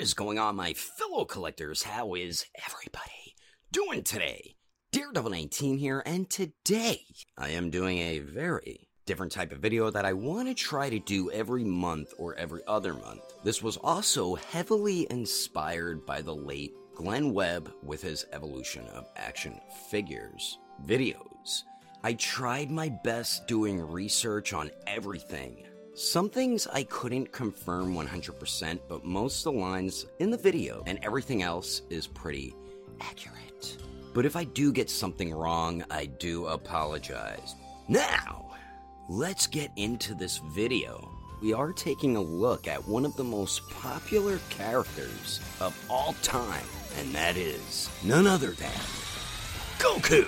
What is going on, my fellow collectors? How is everybody doing today? Dear Double 19 here, and today I am doing a very different type of video that I want to try to do every month or every other month. This was also heavily inspired by the late Glenn Webb with his Evolution of Action Figures videos. I tried my best doing research on everything. Some things I couldn't confirm 100%, but most of the lines in the video and everything else is pretty accurate. But if I do get something wrong, I do apologize. Now, let's get into this video. We are taking a look at one of the most popular characters of all time, and that is none other than Goku!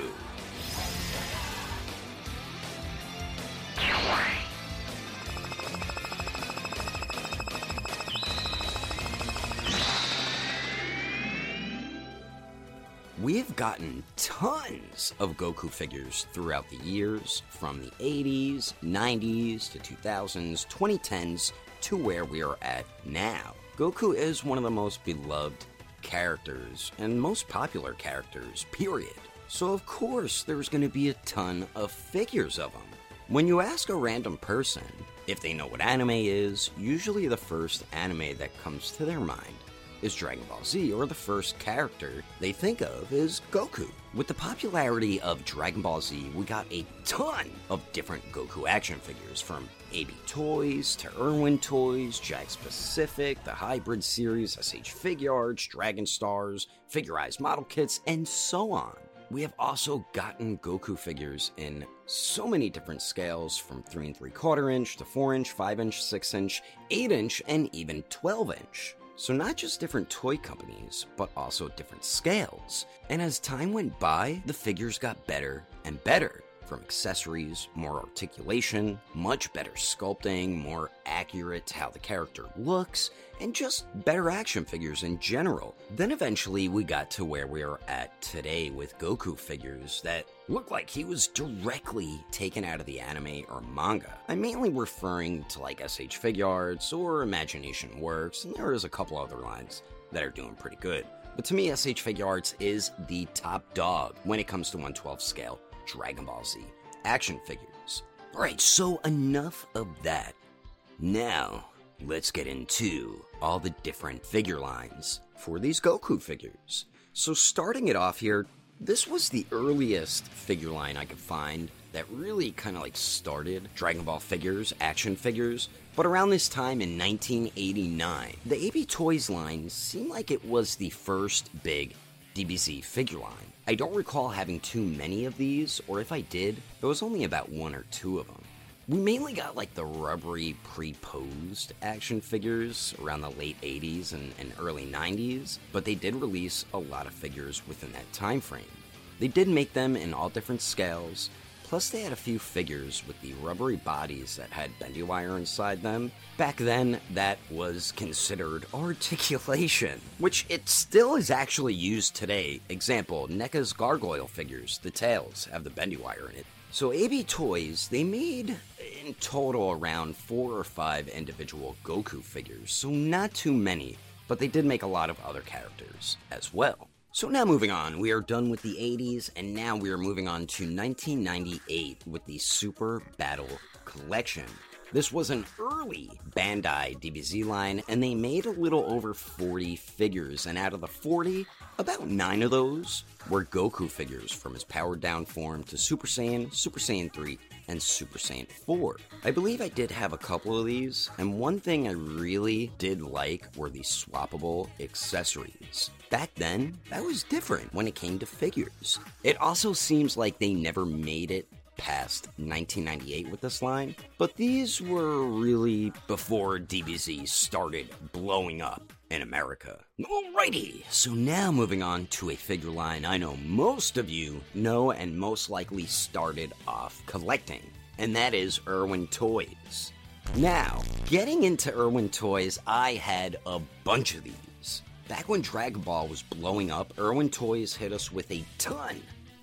We've gotten tons of Goku figures throughout the years, from the 80s, 90s, to 2000s, 2010s, to where we are at now. Goku is one of the most beloved characters, and most popular characters, period. So of course there's going to be a ton of figures of him. When you ask a random person if they know what anime is, usually the first anime that comes to their mind is Dragon Ball Z, or the first character they think of is Goku. With the popularity of Dragon Ball Z, we got a ton of different Goku action figures, from A.B. Toys to Irwin Toys, Jakks Pacific, the Hybrid series, S.H. Figuarts, Dragon Stars, Figure Eyes model kits, and so on. We have also gotten Goku figures in so many different scales, from 3 3/4 inch to 4 inch, 5 inch, 6 inch, 8 inch, and even 12 inch. So not just different toy companies, but also different scales. And as time went by, the figures got better and better. From accessories, more articulation, much better sculpting, more accurate how the character looks, and just better action figures in general. Then eventually we got to where we are at today with Goku figures that look like he was directly taken out of the anime or manga. I'm mainly referring to like S.H. Figuarts or Imagination Works, and there is a couple other lines that are doing pretty good. But to me, S.H. Figuarts is the top dog when it comes to 1/12 scale Dragon Ball Z action figures. Alright, so enough of that. Now, let's get into all the different figure lines for these Goku figures. So starting it off here, this was the earliest figure line I could find that really kind of like started Dragon Ball figures, action figures, but around this time in 1989, the A.B. Toys line seemed like it was the first big DBZ figure line. I don't recall having too many of these, or if I did, there was only about one or two of them. We mainly got like the rubbery pre-posed action figures around the late 80s and early 90s, but they did release a lot of figures within that time frame. They did make them in all different scales, plus they had a few figures with the rubbery bodies that had bendy wire inside them. Back then, that was considered articulation, which it still is actually used today. Example, NECA's gargoyle figures, the tails have the bendy wire in it. So A.B. Toys, they made in total around 4 or 5 individual Goku figures, so not too many, but they did make a lot of other characters as well. So now moving on, we are done with the 80s, and now we are moving on to 1998 with the Super Battle Collection. This was an early Bandai DBZ line, and they made a little over 40 figures, and out of the 40, about 9 of those were Goku figures, from his powered down form to Super Saiyan, Super Saiyan 3, and Super Saiyan 4. I believe I did have a couple of these, and one thing I really did like were the swappable accessories. Back then, that was different when it came to figures. It also seems like they never made it past 1998 with this line, but these were really before DBZ started blowing up in America. Alrighty, so now moving on to a figure line I know most of you know and most likely started off collecting, and that is Irwin Toys. Now, getting into Irwin Toys, I had a bunch of these. Back when Dragon Ball was blowing up, Irwin Toys hit us with a ton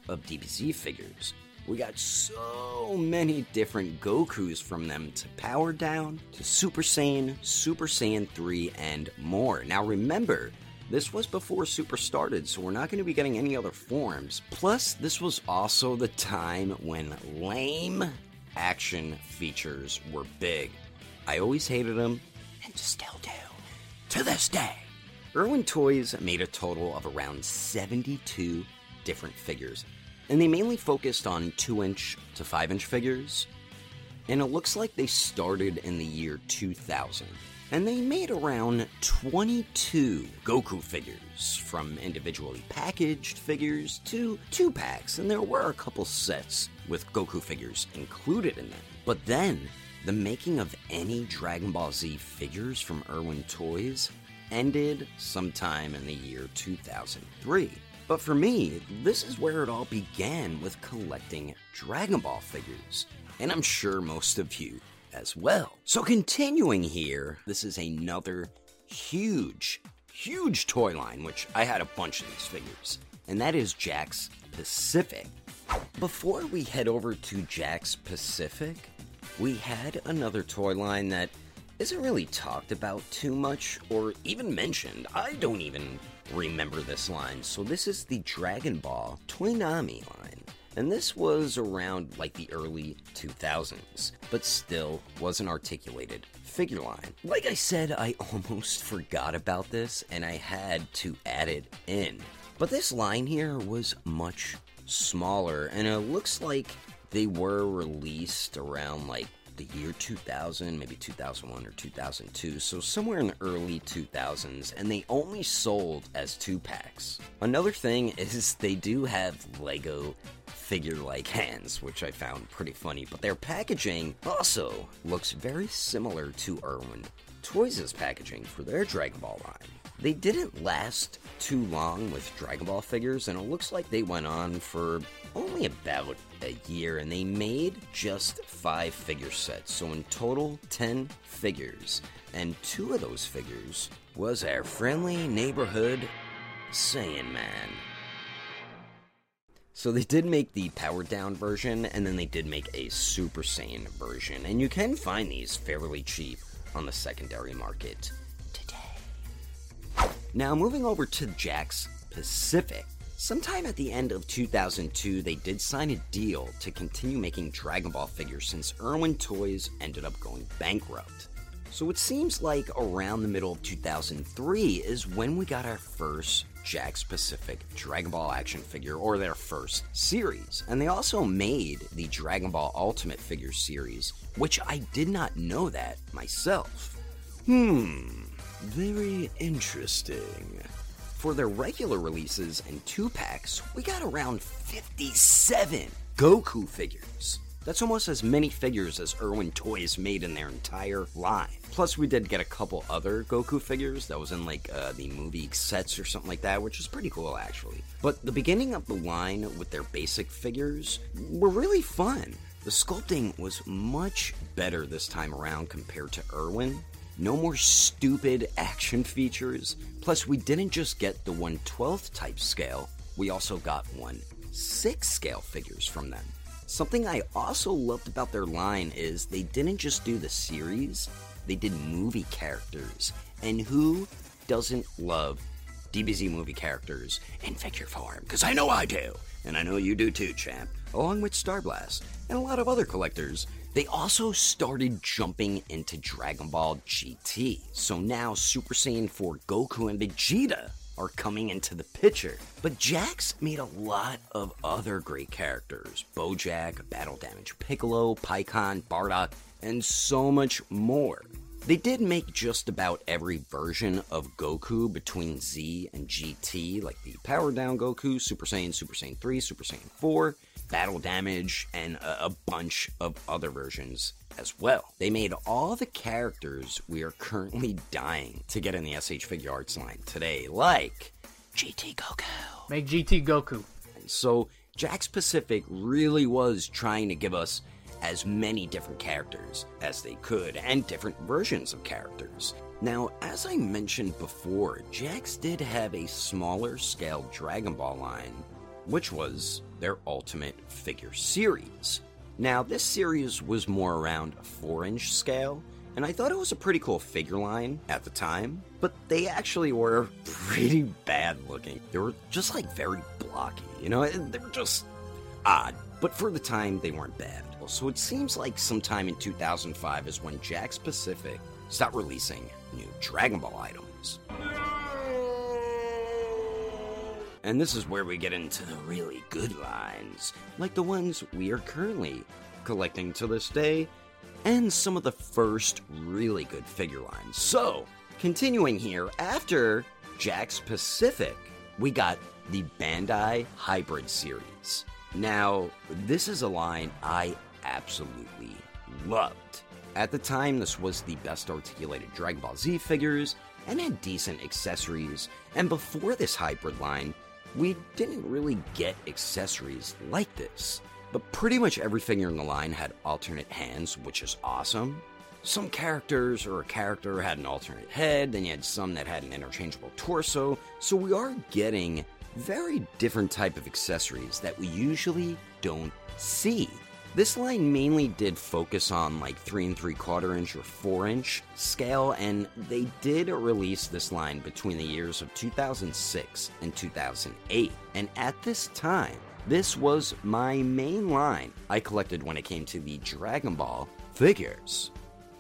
of DBZ figures. We got so many different Gokus from them, to Power Down, to Super Saiyan, Super Saiyan 3, and more. Now remember, this was before Super started, so we're not going to be getting any other forms. Plus, this was also the time when lame action features were big. I always hated them, and still do, to this day. Irwin Toys made a total of around 72 different figures, and they mainly focused on 2-inch to 5-inch figures, and it looks like they started in the year 2000. And they made around 22 Goku figures, from individually packaged figures to 2-packs, and there were a couple sets with Goku figures included in them. But then, the making of any Dragon Ball Z figures from Irwin Toys ended sometime in the year 2003. But for me, this is where it all began with collecting Dragon Ball figures, and I'm sure most of you as well. So continuing here, this is another huge toy line, which I had a bunch of these figures, and that is Jakks Pacific. Before we head over to Jakks Pacific, we had another toy line that isn't really talked about too much or even mentioned. I don't even remember this line. So this is the Dragon Ball Toonami line. And this was around like the early 2000s, but still was an articulated figure line. Like I said, I almost forgot about this and I had to add it in. But this line here was much smaller, and it looks like they were released around like the year 2000, maybe 2001 or 2002, so somewhere in the early 2000s, and they only sold as 2-packs. Another thing is they do have Lego figure-like hands, which I found pretty funny, but their packaging also looks very similar to Irwin Toys' packaging for their Dragon Ball line. They didn't last too long with Dragon Ball figures, and it looks like they went on for only about a year, and they made just 5 figure sets, so in total 10 figures, and 2 of those figures was our friendly neighborhood Saiyan Man. So they did make the Powered Down version, and then they did make a Super Saiyan version, and you can find these fairly cheap on the secondary market today. Now moving over to Jakks Pacific. Sometime at the end of 2002, they did sign a deal to continue making Dragon Ball figures since Irwin Toys ended up going bankrupt. So it seems like around the middle of 2003 is when we got our first Jakks Pacific Dragon Ball action figure, or their first series, and they also made the Dragon Ball Ultimate figure series, which I did not know that myself. Very interesting. For their regular releases and 2-packs, we got around 57 Goku figures. That's almost as many figures as Irwin Toys made in their entire line. Plus, we did get a couple other Goku figures that was in like the movie sets or something like that, which is pretty cool actually. But the beginning of the line with their basic figures were really fun. The sculpting was much better this time around compared to Irwin. No more stupid action features. Plus, we didn't just get the 1/12 type scale, we also got 1/6 scale figures from them. Something I also loved about their line is they didn't just do the series, they did movie characters. And who doesn't love DBZ movie characters in figure form? Because I know I do, and I know you do too, champ, along with Star Blast and a lot of other collectors. They also started jumping into Dragon Ball GT. So now Super Saiyan 4 Goku and Vegeta are coming into the picture. But Jakks made a lot of other great characters. BoJack, Battle Damage Piccolo, Pycon, Bardock, and so much more. They did make just about every version of Goku between Z and GT, like the Power Down Goku, Super Saiyan, Super Saiyan 3, Super Saiyan 4, Battle Damage, and a bunch of other versions as well. They made all the characters we are currently dying to get in the S.H. Figuarts line today, like GT Goku. Make GT Goku. And so Jakks Pacific really was trying to give us as many different characters as they could, and different versions of characters. Now, as I mentioned before, Jakks did have a smaller scale Dragon Ball line which was their Ultimate Figure series. Now, this series was more around a 4-inch scale, and I thought it was a pretty cool figure line at the time, but they actually were pretty bad looking. They were just like very blocky, you know, they were just odd, but for the time they weren't bad. So it seems like sometime in 2005 is when Jakks Pacific stopped releasing new Dragon Ball items. And this is where we get into the really good lines, like the ones we are currently collecting to this day, and some of the first really good figure lines. So, continuing here, after Jakks Pacific, we got the Bandai Hybrid series. Now, this is a line I absolutely loved. At the time, this was the best articulated Dragon Ball Z figures and had decent accessories, and before this hybrid line, we didn't really get accessories like this. But pretty much every figure in the line had alternate hands, which is awesome. Some characters or a character had an alternate head, then you had some that had an interchangeable torso, so we are getting very different type of accessories that we usually don't see. This line mainly did focus on like 3 3/4 inch or 4-inch scale, and they did release this line between the years of 2006 and 2008. And at this time, this was my main line I collected when it came to the Dragon Ball figures.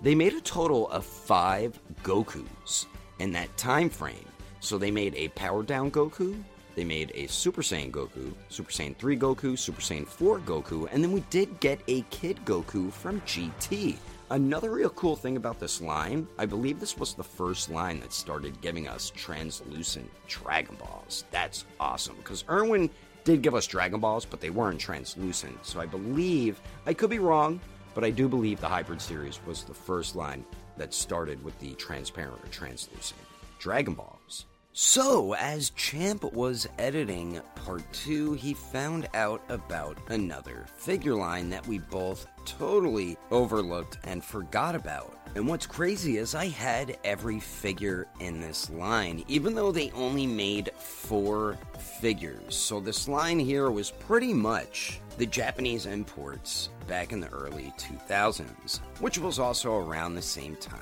They made a total of 5 Gokus in that time frame. So they made a powered down Goku, they made a Super Saiyan Goku, Super Saiyan 3 Goku, Super Saiyan 4 Goku, and then we did get a Kid Goku from GT. Another real cool thing about this line, I believe this was the first line that started giving us translucent Dragon Balls. That's awesome, because Irwin did give us Dragon Balls, but they weren't translucent, so I believe, I could be wrong, but I do believe the Hybrid series was the first line that started with the transparent or translucent Dragon Balls. So, as Champ was editing Part 2, he found out about another figure line that we both totally overlooked and forgot about. And what's crazy is I had every figure in this line, even though they only made 4 figures. So this line here was pretty much the Japanese imports back in the early 2000s, which was also around the same time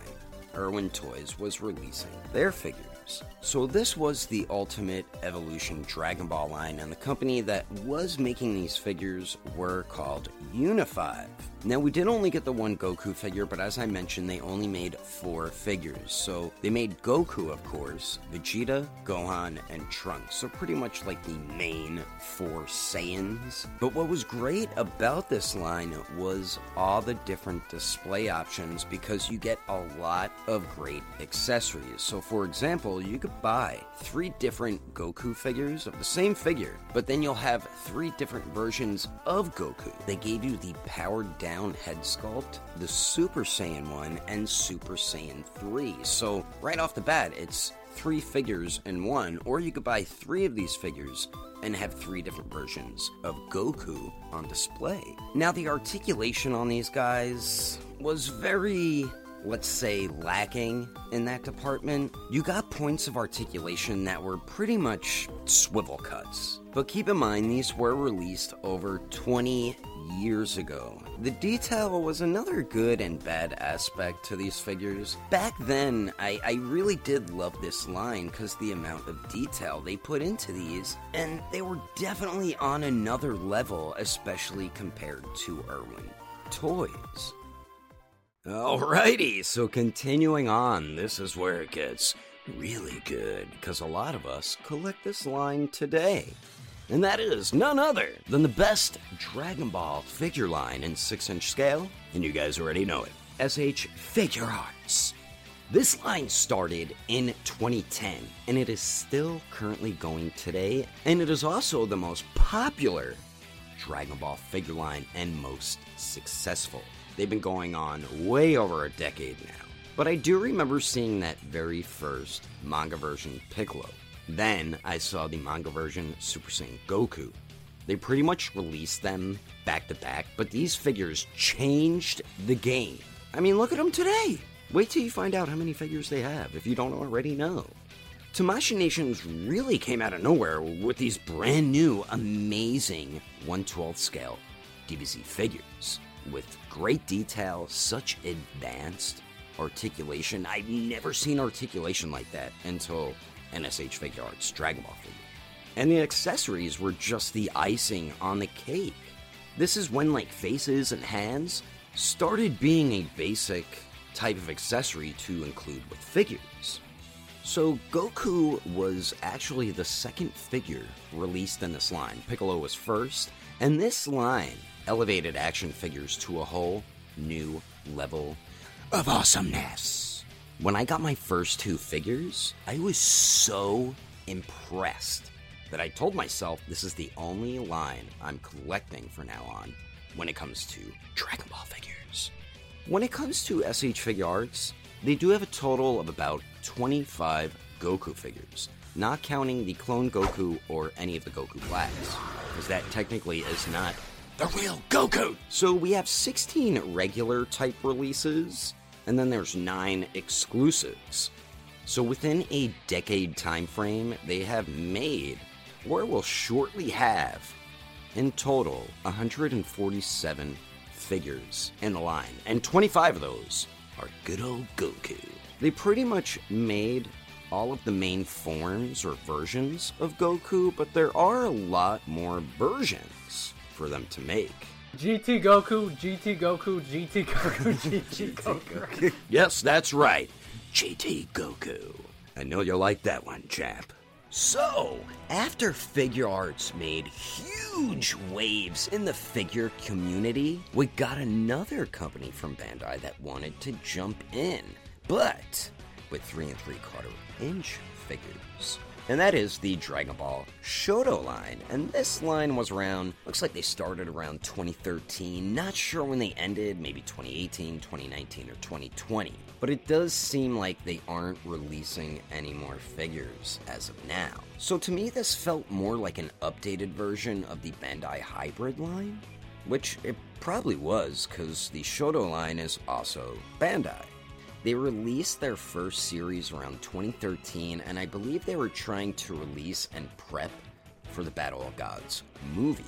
Irwin Toys was releasing their figures. So this was the Ultimate Evolution Dragon Ball line, and the company that was making these figures were called Unified. Now, we did only get the one Goku figure, but as I mentioned, they only made 4 figures. So they made Goku, of course, Vegeta, Gohan, and Trunks. So pretty much like the main 4 Saiyans. But what was great about this line was all the different display options, because you get a lot of great accessories. So for example, you could buy 3 different Goku figures of the same figure, but then you'll have 3 different versions of Goku. They gave you the powered down head sculpt, the Super Saiyan 1, and Super Saiyan 3. So right off the bat, it's 3 figures in one, or you could buy 3 of these figures and have 3 different versions of Goku on display. Now, the articulation on these guys was very, let's say, lacking in that department. You got points of articulation that were pretty much swivel cuts. But keep in mind, these were released over 20 years ago. The detail was another good and bad aspect to these figures. Back then, I really did love this line because the amount of detail they put into these, and they were definitely on another level, especially compared to Irwin Toys. Alrighty, so continuing on, this is where it gets really good, because a lot of us collect this line today. And that is none other than the best Dragon Ball figure line in 6-inch scale, and you guys already know it, S.H. Figuarts. This line started in 2010, and it is still currently going today, and it is also the most popular Dragon Ball figure line and most successful. They've been going on way over a decade now. But I do remember seeing that very first manga version Piccolo. Then I saw the manga version Super Saiyan Goku. They pretty much released them back to back, but these figures changed the game. I mean, look at them today. Wait till you find out how many figures they have if you don't already know. Tamashii Nations really came out of nowhere with these brand new, amazing 1/12 scale DBZ figures with great detail, such advanced articulation. I've never seen articulation like that until S.H. Figuarts Dragon Ball figure. And the accessories were just the icing on the cake. This is when, like, faces and hands started being a basic type of accessory to include with figures. So Goku was actually the second figure released in this line. Piccolo was first, and this line elevated action figures to a whole new level of awesomeness. When I got my first two figures, I was so impressed that I told myself this is the only line I'm collecting from now on when it comes to Dragon Ball figures. When it comes to S.H. Figuarts, they do have a total of about 25 Goku figures, not counting the clone Goku or any of the Goku Blacks, because that technically is not the real Goku! So we have 16 regular type releases, and then there's 9 exclusives. So within a decade time frame, they have made, or will shortly have, in total, 147 figures in the line, and 25 of those are good old Goku. They pretty much made all of the main forms or versions of Goku, but there are a lot more versions for them to make. GT Goku, GT Goku, GT Goku, GT Goku. Yes, that's right. GT Goku. I know you'll like that one, chap. So, after Figure Arts made huge waves in the figure community, we got another company from Bandai that wanted to jump in, but with 3 3/4 inch figures. And that is the Dragon Ball Shodo line. And this line was around, looks like they started around 2013. Not sure when they ended, maybe 2018, 2019, or 2020. But it does seem like they aren't releasing any more figures as of now. So to me, this felt more like an updated version of the Bandai Hybrid line, which it probably was, because the Shodo line is also Bandai. They released their first series around 2013, and I believe they were trying to release and prep for the Battle of Gods movie.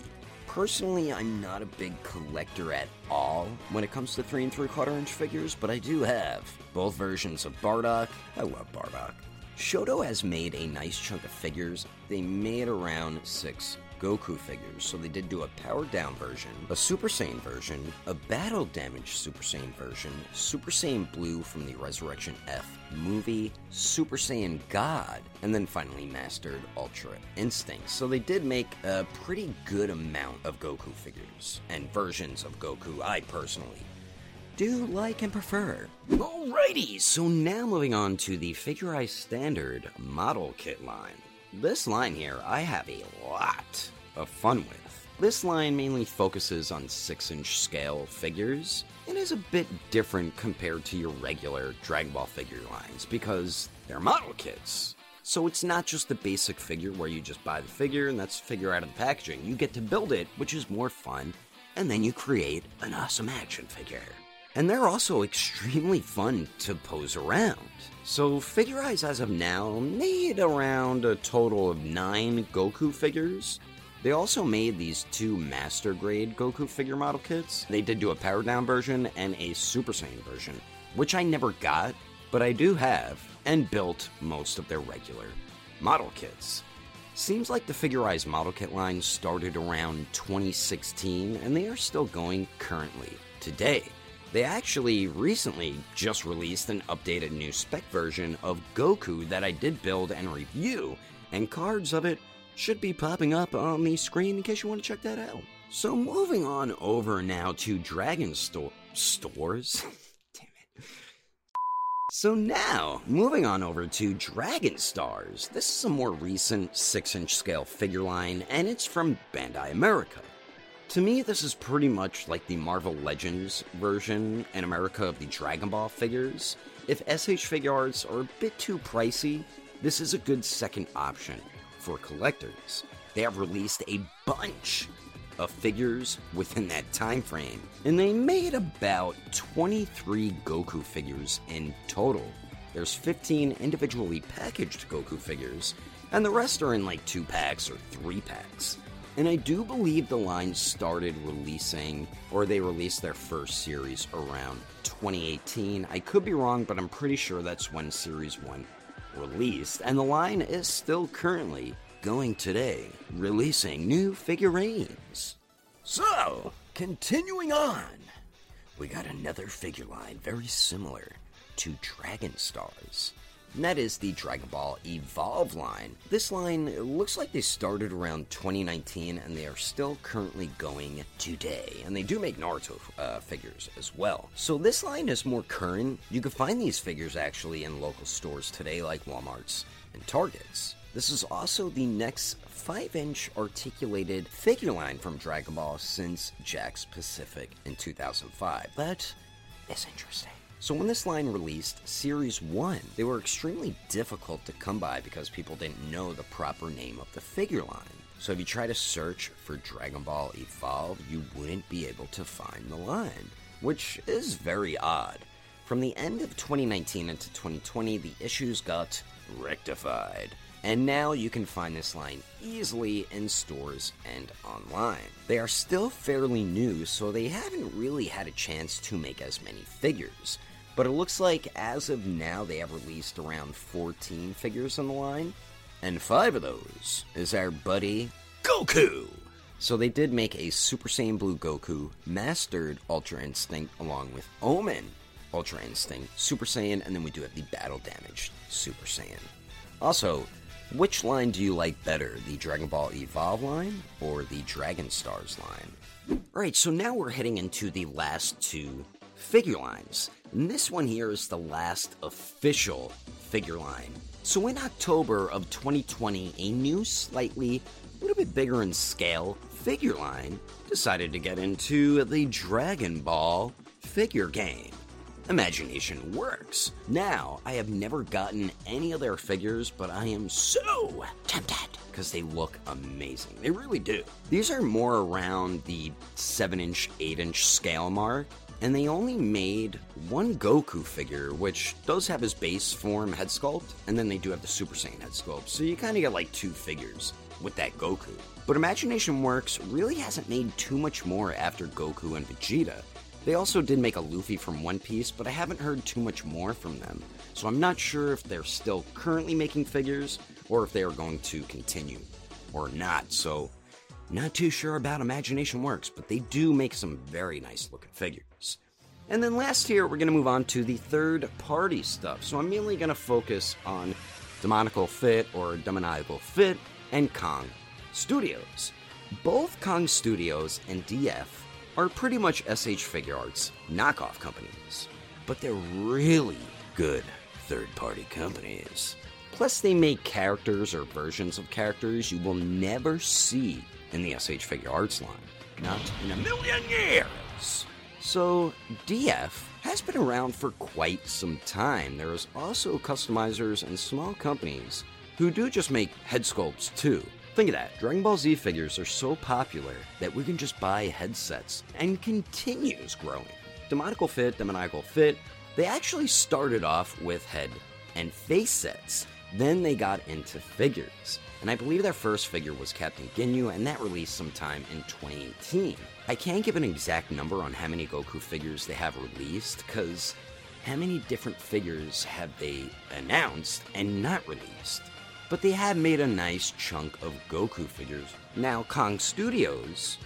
Personally, I'm not a big collector at all when it comes to 3 3/4 inch figures, but I do have both versions of Bardock. I love Bardock. Shodo has made a nice chunk of figures. They made around 6 Goku figures, so they did do a powered down version, a Super Saiyan version, a battle damaged Super Saiyan version, Super Saiyan Blue from the Resurrection F movie, Super Saiyan God, and then finally mastered Ultra Instinct. So they did make a pretty good amount of Goku figures, and versions of Goku I personally do like and prefer. Alrighty, so now moving on to the Figure Eyes Standard Model Kit line. This line here, I have a lot of fun with. This line mainly focuses on 6-inch scale figures and is a bit different compared to your regular Dragon Ball figure lines because they're model kits. So it's not just the basic figure where you just buy the figure and that's the figure out of the packaging. You get to build it, which is more fun, and then you create an awesome action figure. And they're also extremely fun to pose around. So Figure Eyes, as of now, made around a total of 9 Goku figures. They also made these 2 Master Grade Goku figure model kits. They did do a powered down version and a Super Saiyan version, which I never got, but I do have and built most of their regular model kits. Seems like the Figure Eyes model kit line started around 2016, and they are still going currently today. They actually recently just released an updated new spec version of Goku that I did build and review, and cards of it should be popping up on the screen in case you want to check that out. So moving on over now to Dragon Stars. Damn it. So now, moving on over to Dragon Stars. This is a more recent 6-inch scale figure line, and it's from Bandai America. To me, this is pretty much like the Marvel Legends version in America of the Dragon Ball figures. If S.H. Figuarts are a bit too pricey, this is a good second option for collectors. They have released a bunch of figures within that time frame, and they made about 23 Goku figures in total There's 15 individually packaged Goku figures, and the rest are in like 2-packs or 3-packs. And I do believe the line started releasing, or they released their first series around 2018. I could be wrong, but I'm pretty sure that's when Series 1 released. And the line is still currently going today, releasing new figurines. So, continuing on, we got another figure line very similar to Dragon Stars. And that is the Dragon Ball Evolve line. This line looks like they started around 2019, and they are still currently going today. And they do make Naruto figures as well. So this line is more current. You can find these figures actually in local stores today, like Walmart's and Target's. This is also the next 5-inch articulated figure line from Dragon Ball since Jakks Pacific in 2005. That is interesting. So when this line released, Series 1, they were extremely difficult to come by because people didn't know the proper name of the figure line. So if you try to search for Dragon Ball Evolve, you wouldn't be able to find the line, which is very odd. From the end of 2019 into 2020, the issues got rectified. And now you can find this line easily in stores and online. They are still fairly new, so they haven't really had a chance to make as many figures. But it looks like as of now they have released around 14 figures on the line, and 5 of those is our buddy Goku! So they did make a Super Saiyan Blue Goku, Mastered Ultra Instinct along with Omen Ultra Instinct, Super Saiyan, and then we do have the Battle Damaged Super Saiyan. Also, which line do you like better, the Dragon Ball Evolve line or the Dragon Stars line? Alright, so now we're heading into the last two figure lines. And this one here is the last official figure line. So in October of 2020, a new, slightly, a little bit bigger in scale figure line decided to get into the Dragon Ball figure game. Imagination Works. Now, I have never gotten any of their figures, but I am so tempted because they look amazing. They really do. These are more around the 7-inch, 8-inch scale mark, and they only made one Goku figure, which does have his base form head sculpt, and then they do have the Super Saiyan head sculpt, so you kind of get like 2 figures with that Goku. But Imagination Works really hasn't made too much more after Goku and Vegeta. They also did make a Luffy from One Piece, but I haven't heard too much more from them, so I'm not sure if they're still currently making figures, or if they are going to continue or not, so not too sure about Imagination Works, but they do make some very nice looking figures. And then last here, we're going to move on to the third party stuff, so I'm mainly going to focus on Demoniacal Fit, and Kong Studios. Both Kong Studios and DF are pretty much S.H. Figuarts knockoff companies, but they're really good third-party companies. Plus, they make characters or versions of characters you will never see in the S.H. Figuarts line. Not in a million years! So, DF has been around for quite some time. There is also customizers and small companies who do just make head sculpts, too. Think of that, Dragon Ball Z figures are so popular that we can just buy headsets and continues growing. Demoniacal Fit, they actually started off with head and face sets, then they got into figures. And I believe their first figure was Captain Ginyu, and that released sometime in 2018. I can't give an exact number on how many Goku figures they have released, because how many different figures have they announced and not released? But they have made a nice chunk of Goku figures. Now, Kong Studios,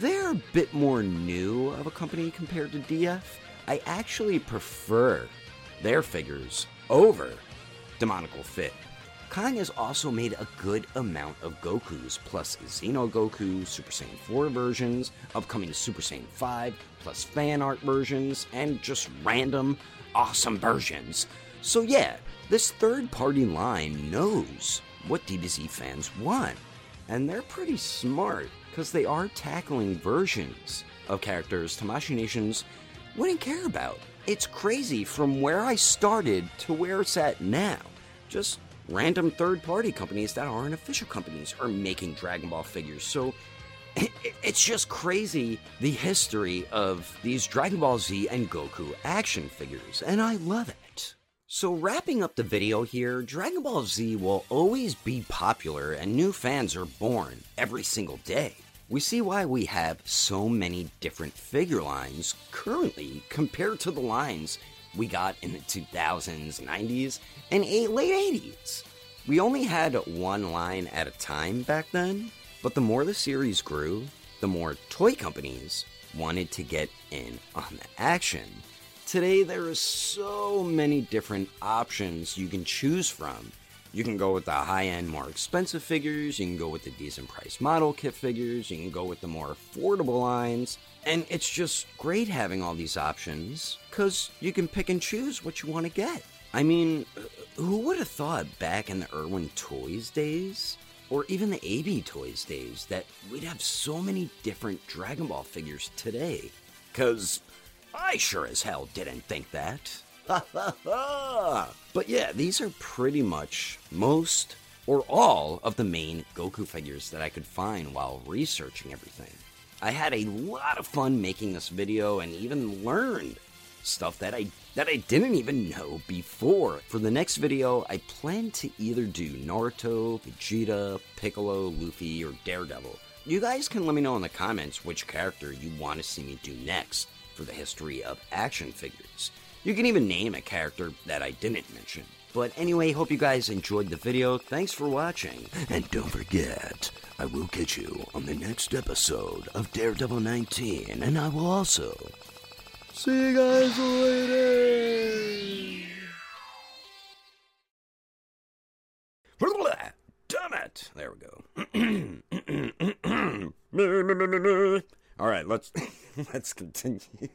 they're a bit more new of a company compared to DF. I actually prefer their figures over Demoniacal Fit. Kong has also made a good amount of Gokus, plus Xeno Goku, Super Saiyan 4 versions, upcoming Super Saiyan 5, plus fan art versions, and just random awesome versions. So yeah, this third-party line knows what DBZ fans want, and they're pretty smart because they are tackling versions of characters Tamashii Nations wouldn't care about. It's crazy from where I started to where it's at now. Just random third-party companies that aren't official companies are making Dragon Ball figures, so it's just crazy the history of these Dragon Ball Z and Goku action figures, and I love it. So wrapping up the video here, Dragon Ball Z will always be popular and new fans are born every single day. We see why we have so many different figure lines currently compared to the lines we got in the 2000s, 90s, and late 80s. We only had one line at a time back then, but the more the series grew, the more toy companies wanted to get in on the action. Today, there are so many different options you can choose from. You can go with the high-end, more expensive figures, you can go with the decent price model kit figures, you can go with the more affordable lines, and it's just great having all these options, because you can pick and choose what you want to get. I mean, who would have thought back in the Irwin Toys days, or even the A.B. Toys days, that we'd have so many different Dragon Ball figures today? Because I sure as hell didn't think that. Ha ha ha! But yeah, these are pretty much most or all of the main Goku figures that I could find while researching everything. I had a lot of fun making this video and even learned stuff that I didn't even know before. For the next video, I plan to either do Naruto, Vegeta, Piccolo, Luffy, or Daredevil. You guys can let me know in the comments which character you want to see me do next for the history of action figures. You can even name a character that I didn't mention. But anyway, hope you guys enjoyed the video. Thanks for watching. And don't forget, I will catch you on the next episode of Dear Double 19. And I will also see you guys later. Damn it. There we go. All right, let's continue.